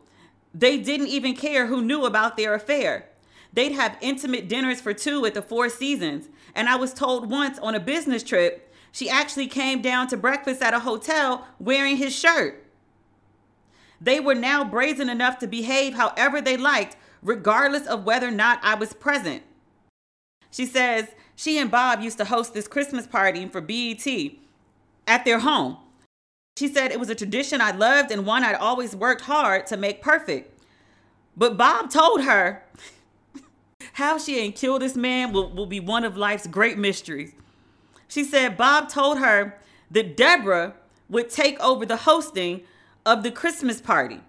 They didn't even care who knew about their affair. They'd have intimate dinners for two at the Four Seasons. And I was told once on a business trip, she actually came down to breakfast at a hotel wearing his shirt. They were now brazen enough to behave however they liked, regardless of whether or not I was present. She says she and Bob used to host this Christmas party for B E T at their home. She said it was a tradition I loved and one I'd always worked hard to make perfect. But Bob told her how she ain't killed this man will, will be one of life's great mysteries. She said Bob told her that Deborah would take over the hosting of the Christmas party.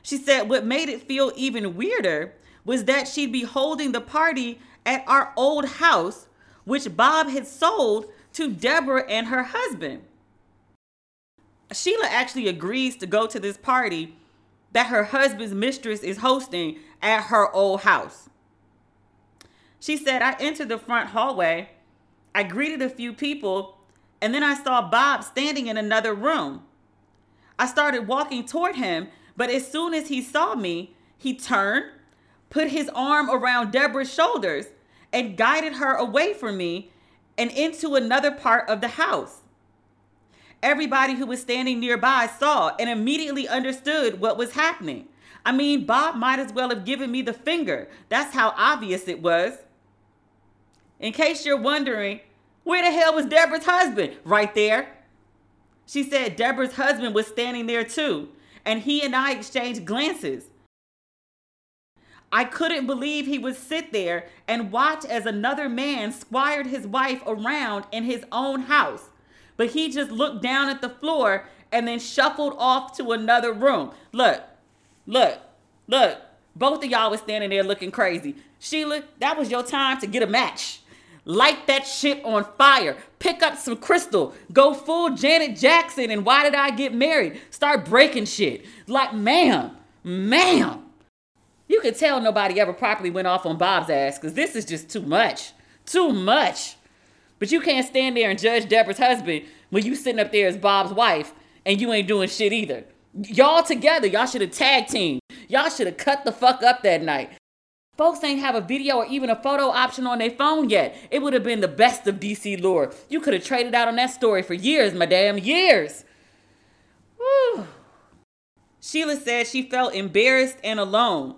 She said what made it feel even weirder was that she'd be holding the party at our old house, which Bob had sold to Deborah and her husband. Sheila actually agrees to go to this party that her husband's mistress is hosting at her old house. She said, I entered the front hallway, I greeted a few people, and then I saw Bob standing in another room. I started walking toward him, but as soon as he saw me, he turned, put his arm around Deborah's shoulders, and guided her away from me and into another part of the house. Everybody who was standing nearby saw and immediately understood what was happening. I mean, Bob might as well have given me the finger. That's how obvious it was. In case you're wondering, where the hell was Deborah's husband? Right there. She said Deborah's husband was standing there too, and he and I exchanged glances. I couldn't believe he would sit there and watch as another man squired his wife around in his own house. But he just looked down at the floor and then shuffled off to another room. Look, look, look. Both of y'all was standing there looking crazy. Sheila, that was your time to get a match. Light that shit on fire. Pick up some crystal. Go full Janet Jackson and Why Did I Get Married? Start breaking shit. Like, ma'am, ma'am. You could tell nobody ever properly went off on Bob's ass because this is just too much. Too much. But you can't stand there and judge Deborah's husband when you sitting up there as Bob's wife and you ain't doing shit either. Y'all together, y'all should have tag teamed. Y'all should have cut the fuck up that night. Folks ain't have a video or even a photo option on their phone yet. It would have been the best of D C lore. You could have traded out on that story for years, my damn years. Whew. Sheila said she felt embarrassed and alone.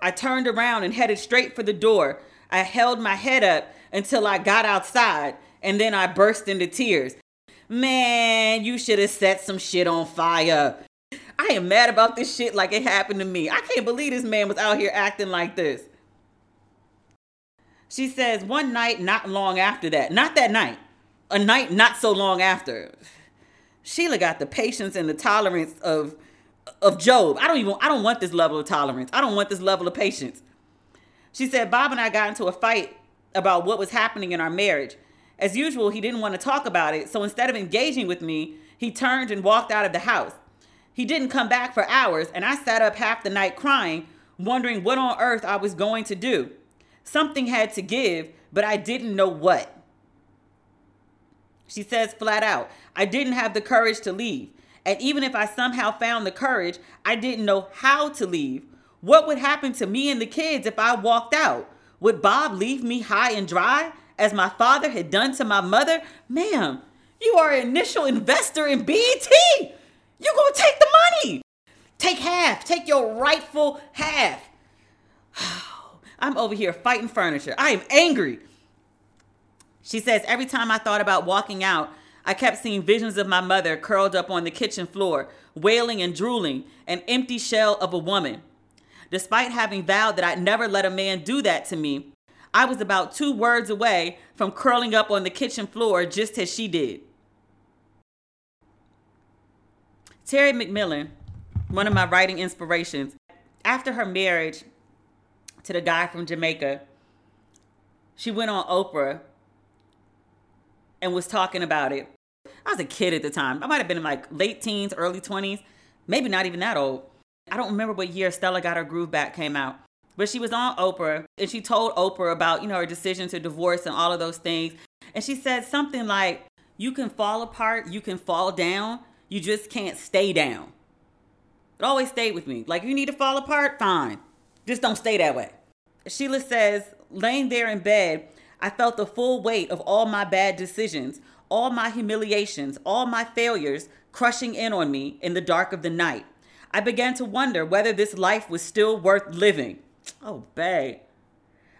I turned around and headed straight for the door. I held my head up until I got outside, and then I burst into tears. Man, you should have set some shit on fire. I am mad about this shit like it happened to me. I can't believe this man was out here acting like this. She says, one night not long after that. Not that night. A night not so long after. Sheila got the patience and the tolerance of of Job. I don't even, I don't want this level of tolerance. I don't want this level of patience. She said, Bob and I got into a fight about what was happening in our marriage. As usual, he didn't want to talk about it. So instead of engaging with me, he turned and walked out of the house. He didn't come back for hours, and I sat up half the night crying, wondering what on earth I was going to do. Something had to give, but I didn't know what. She says flat out, I didn't have the courage to leave. And even if I somehow found the courage, I didn't know how to leave. What would happen to me and the kids if I walked out? Would Bob leave me high and dry as my father had done to my mother? Ma'am, you are an initial investor in B E T. You're going to take the money. Take half. Take your rightful half. I'm over here fighting furniture. I am angry. She says, every time I thought about walking out, I kept seeing visions of my mother curled up on the kitchen floor, wailing and drooling, an empty shell of a woman. Despite having vowed that I'd never let a man do that to me, I was about two words away from curling up on the kitchen floor just as she did. Terry McMillan, one of my writing inspirations, after her marriage to the guy from Jamaica, she went on Oprah and was talking about it. I was a kid at the time. I might have been in like late teens, early twenties, maybe not even that old. I don't remember what year Stella Got Her Groove Back came out, but she was on Oprah and she told Oprah about, you know, her decision to divorce and all of those things. And she said something like, you can fall apart, you can fall down, you just can't stay down. It always stayed with me. Like, you need to fall apart, fine. Just don't stay that way. Sheila says, laying there in bed, I felt the full weight of all my bad decisions, all my humiliations, all my failures crushing in on me in the dark of the night. I began to wonder whether this life was still worth living. Oh, babe.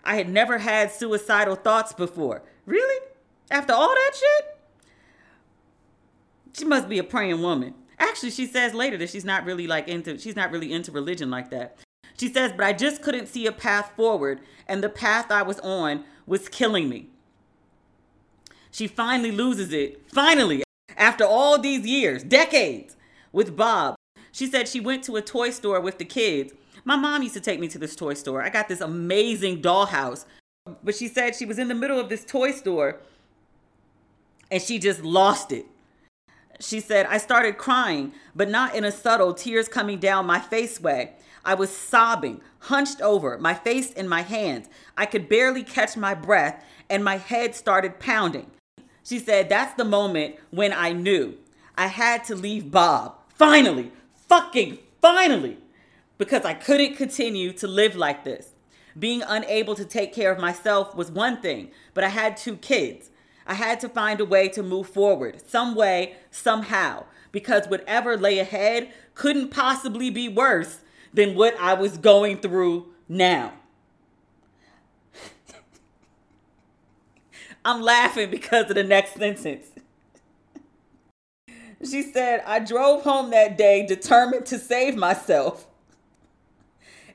I had never had suicidal thoughts before. Really? After all that shit? She must be a praying woman. Actually, she says later that she's not really like into, she's not really into religion like that. She says, but I just couldn't see a path forward, and the path I was on was killing me. She finally loses it. Finally, after all these years, decades, with Bob. She said she went to a toy store with the kids. My mom used to take me to this toy store. I got this amazing dollhouse. But she said she was in the middle of this toy store and she just lost it. She said, I started crying, but not in a subtle tears coming down my face way. I was sobbing, hunched over, my face in my hands. I could barely catch my breath and my head started pounding. She said, that's the moment when I knew I had to leave Bob. Finally. Fucking finally, because I couldn't continue to live like this. Being unable to take care of myself was one thing, but I had two kids. I had to find a way to move forward, some way, somehow, because whatever lay ahead couldn't possibly be worse than what I was going through now. I'm laughing because of the next sentence. She said, I drove home that day determined to save myself.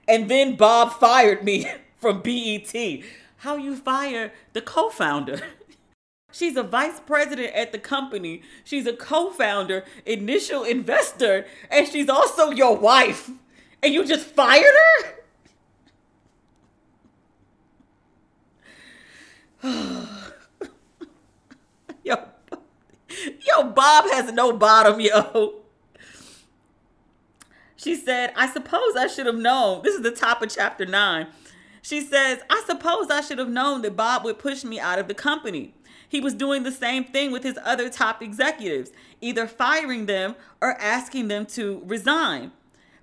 And then Bob fired me from B E T. How you fire the co-founder? She's a vice president at the company. She's a co-founder, initial investor, and she's also your wife. And you just fired her? Yo, yo, Bob has no bottom, yo. She said, I suppose I should have known. This is the top of chapter nine. She says, I suppose I should have known that Bob would push me out of the company. He was doing the same thing with his other top executives, either firing them or asking them to resign.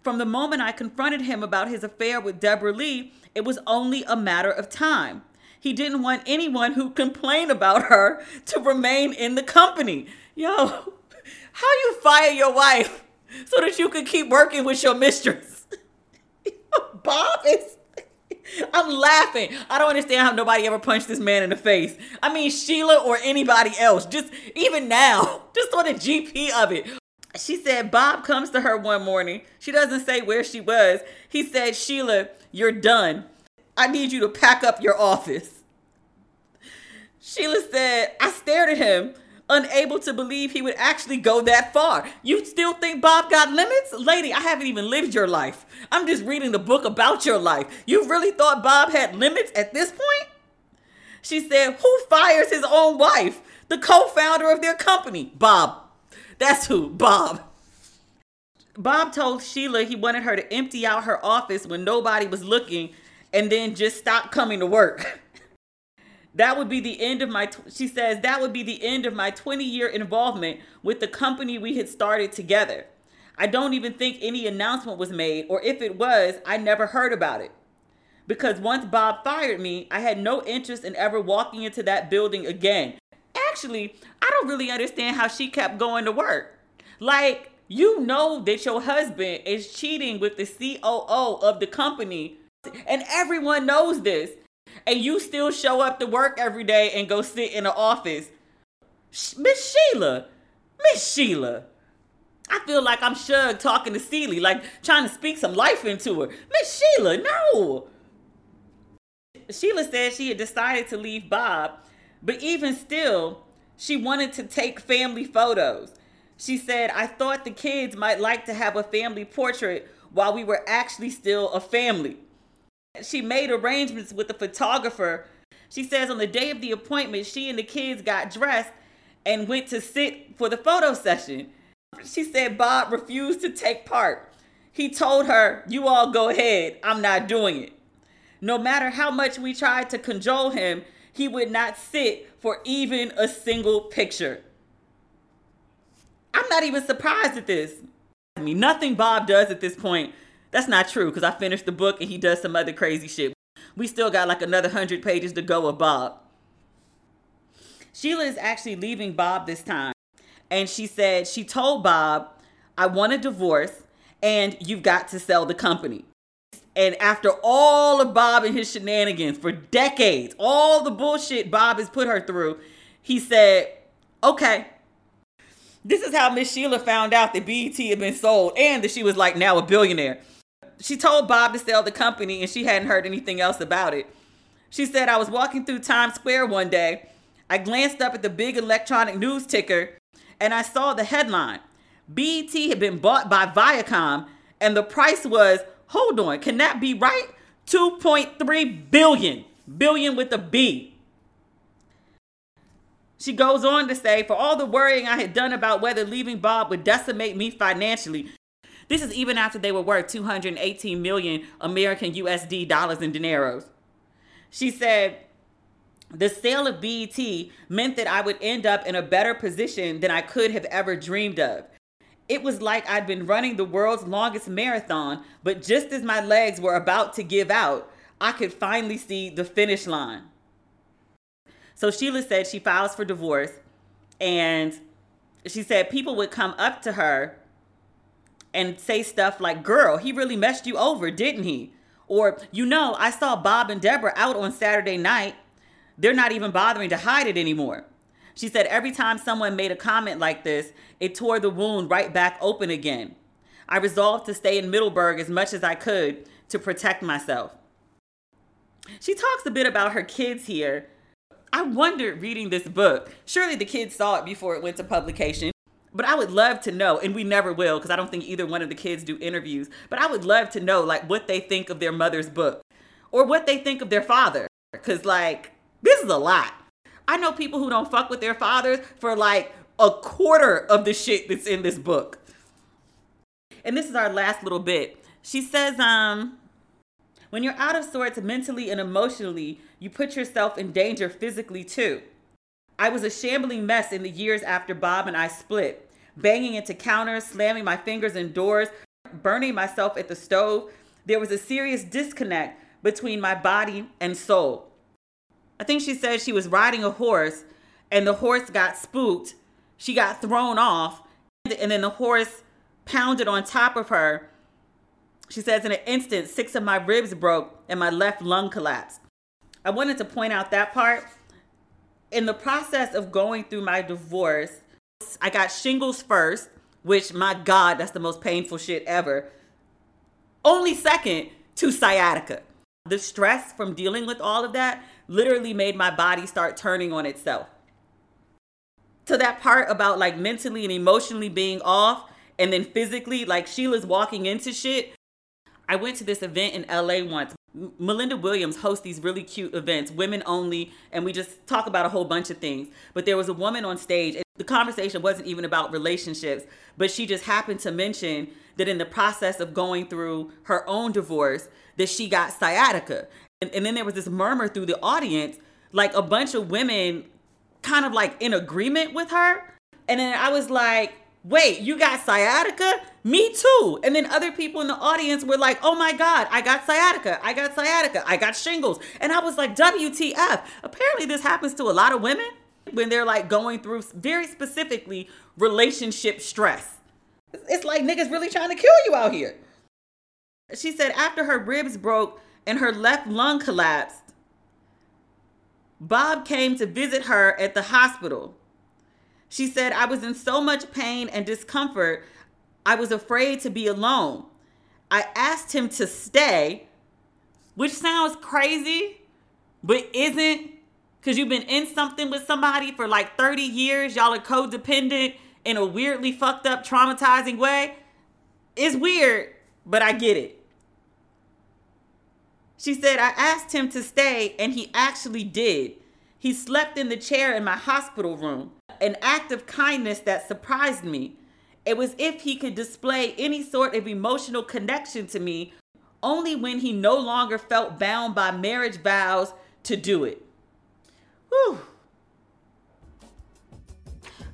From the moment I confronted him about his affair with Deborah Lee, it was only a matter of time. He didn't want anyone who complained about her to remain in the company. Yo, how you fire your wife so that you can keep working with your mistress? Bob is... I'm laughing. I don't understand how nobody ever punched this man in the face. I mean, Sheila or anybody else, just even now, just on the G P of it. She said, Bob comes to her one morning. She doesn't say where she was. He said, Sheila, you're done. I need you to pack up your office. Sheila said, I stared at him, unable to believe he would actually go that far. You still think Bob got limits? Lady, I haven't even lived your life. I'm just reading the book about your life. You really thought Bob had limits at this point? She said, who fires his own wife? The co-founder of their company, Bob. That's who, Bob. Bob told Sheila he wanted her to empty out her office when nobody was looking and then just stop coming to work. That would be the end of my, tw- she says, that would be the end of my twenty-year involvement with the company we had started together. I don't even think any announcement was made, or if it was, I never heard about it. Because once Bob fired me, I had no interest in ever walking into that building again. Actually, I don't really understand how she kept going to work. Like, you know that your husband is cheating with the C O O of the company, and everyone knows this, and you still show up to work every day and go sit in the office. Miss Sheila, Miss Sheila, I feel like I'm Shug talking to Celie, like trying to speak some life into her. Miss Sheila, no. Sheila said she had decided to leave Bob, but even still, she wanted to take family photos. She said, I thought the kids might like to have a family portrait while we were actually still a family. She made arrangements with the photographer. She says on the day of the appointment, she and the kids got dressed and went to sit for the photo session. She said Bob refused to take part. He told her, you all go ahead. I'm not doing it. No matter how much we tried to cajole him, he would not sit for even a single picture. I'm not even surprised at this. I mean, nothing Bob does at this point. That's not true, because I finished the book and he does some other crazy shit. We still got like another hundred pages to go of Bob. Sheila is actually leaving Bob this time. And she said, she told Bob, I want a divorce and you've got to sell the company. And after all of Bob and his shenanigans for decades, all the bullshit Bob has put her through, he said, okay. This is how Miss Sheila found out that B E T had been sold and that she was like now a billionaire. She told Bob to sell the company and she hadn't heard anything else about it. She said, I was walking through Times Square one day. I glanced up at the big electronic news ticker and I saw the headline. B E T had been bought by Viacom and the price was, hold on, can that be right? two point three billion, billion with a B. She goes on to say, for all the worrying I had done about whether leaving Bob would decimate me financially. This is even after they were worth two hundred eighteen million American U S D dollars and dineros. She said, the sale of B E T meant that I would end up in a better position than I could have ever dreamed of. It was like I'd been running the world's longest marathon, but just as my legs were about to give out, I could finally see the finish line. So Sheila said she files for divorce, and she said people would come up to her and say stuff like, girl, he really messed you over, didn't he? Or, you know, I saw Bob and Deborah out on Saturday night. They're not even bothering to hide it anymore. She said every time someone made a comment like this, it tore the wound right back open again. I resolved to stay in Middleburg as much as I could to protect myself. She talks a bit about her kids here. I wondered reading this book. Surely the kids saw it before it went to publication. But I would love to know, and we never will, because I don't think either one of the kids do interviews, but I would love to know like what they think of their mother's book or what they think of their father. Because like, this is a lot. I know people who don't fuck with their fathers for like a quarter of the shit that's in this book. And this is our last little bit. She says, um, when you're out of sorts mentally and emotionally, you put yourself in danger physically too. I was a shambling mess in the years after Bob and I split, banging into counters, slamming my fingers in doors, burning myself at the stove. There was a serious disconnect between my body and soul. I think she said she was riding a horse and the horse got spooked. She got thrown off and then the horse pounded on top of her. She says, in an instant, six of my ribs broke and my left lung collapsed. I wanted to point out that part. In the process of going through my divorce, I got shingles first, which, my God, that's the most painful shit ever. Only second to sciatica. The stress from dealing with all of that literally made my body start turning on itself. So that part about like mentally and emotionally being off and then physically, like Sheila's walking into shit. I went to this event in L A once. Melinda Williams hosts these really cute events, women only, and we just talk about a whole bunch of things. But there was a woman on stage, and the conversation wasn't even about relationships, but she just happened to mention that in the process of going through her own divorce, that she got sciatica. And, and then there was this murmur through the audience, like a bunch of women kind of like in agreement with her. And then I was like, wait, you got sciatica? Me too. And then other people in the audience were like, oh my God, I got sciatica. I got sciatica. I got shingles. And I was like, W T F. Apparently this happens to a lot of women when they're like going through very specifically relationship stress. It's like niggas really trying to kill you out here. She said after her ribs broke and her left lung collapsed, Bob came to visit her at the hospital. She said, I was in so much pain and discomfort, I was afraid to be alone. I asked him to stay, which sounds crazy, but isn't, because you've been in something with somebody for like thirty years. Y'all are codependent in a weirdly fucked up, traumatizing way. It's weird, but I get it. She said, I asked him to stay, and he actually did. He slept in the chair in my hospital room. An act of kindness that surprised me. It was if he could display any sort of emotional connection to me only when he no longer felt bound by marriage vows to do it. Whew.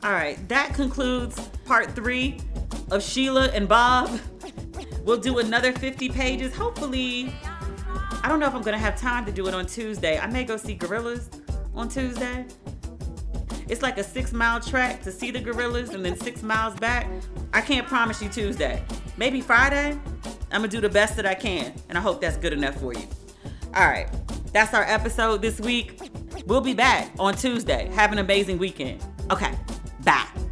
All right, that concludes part three of Sheila and Bob. We'll do another fifty pages. Hopefully, I don't know if I'm going to have time to do it on Tuesday. I may go see gorillas on Tuesday. It's like a six mile track to see the gorillas and then six miles back. I can't promise you Tuesday. Maybe Friday. I'm gonna do the best that I can. And I hope that's good enough for you. All right, that's our episode this week. We'll be back on Tuesday. Have an amazing weekend. Okay, bye.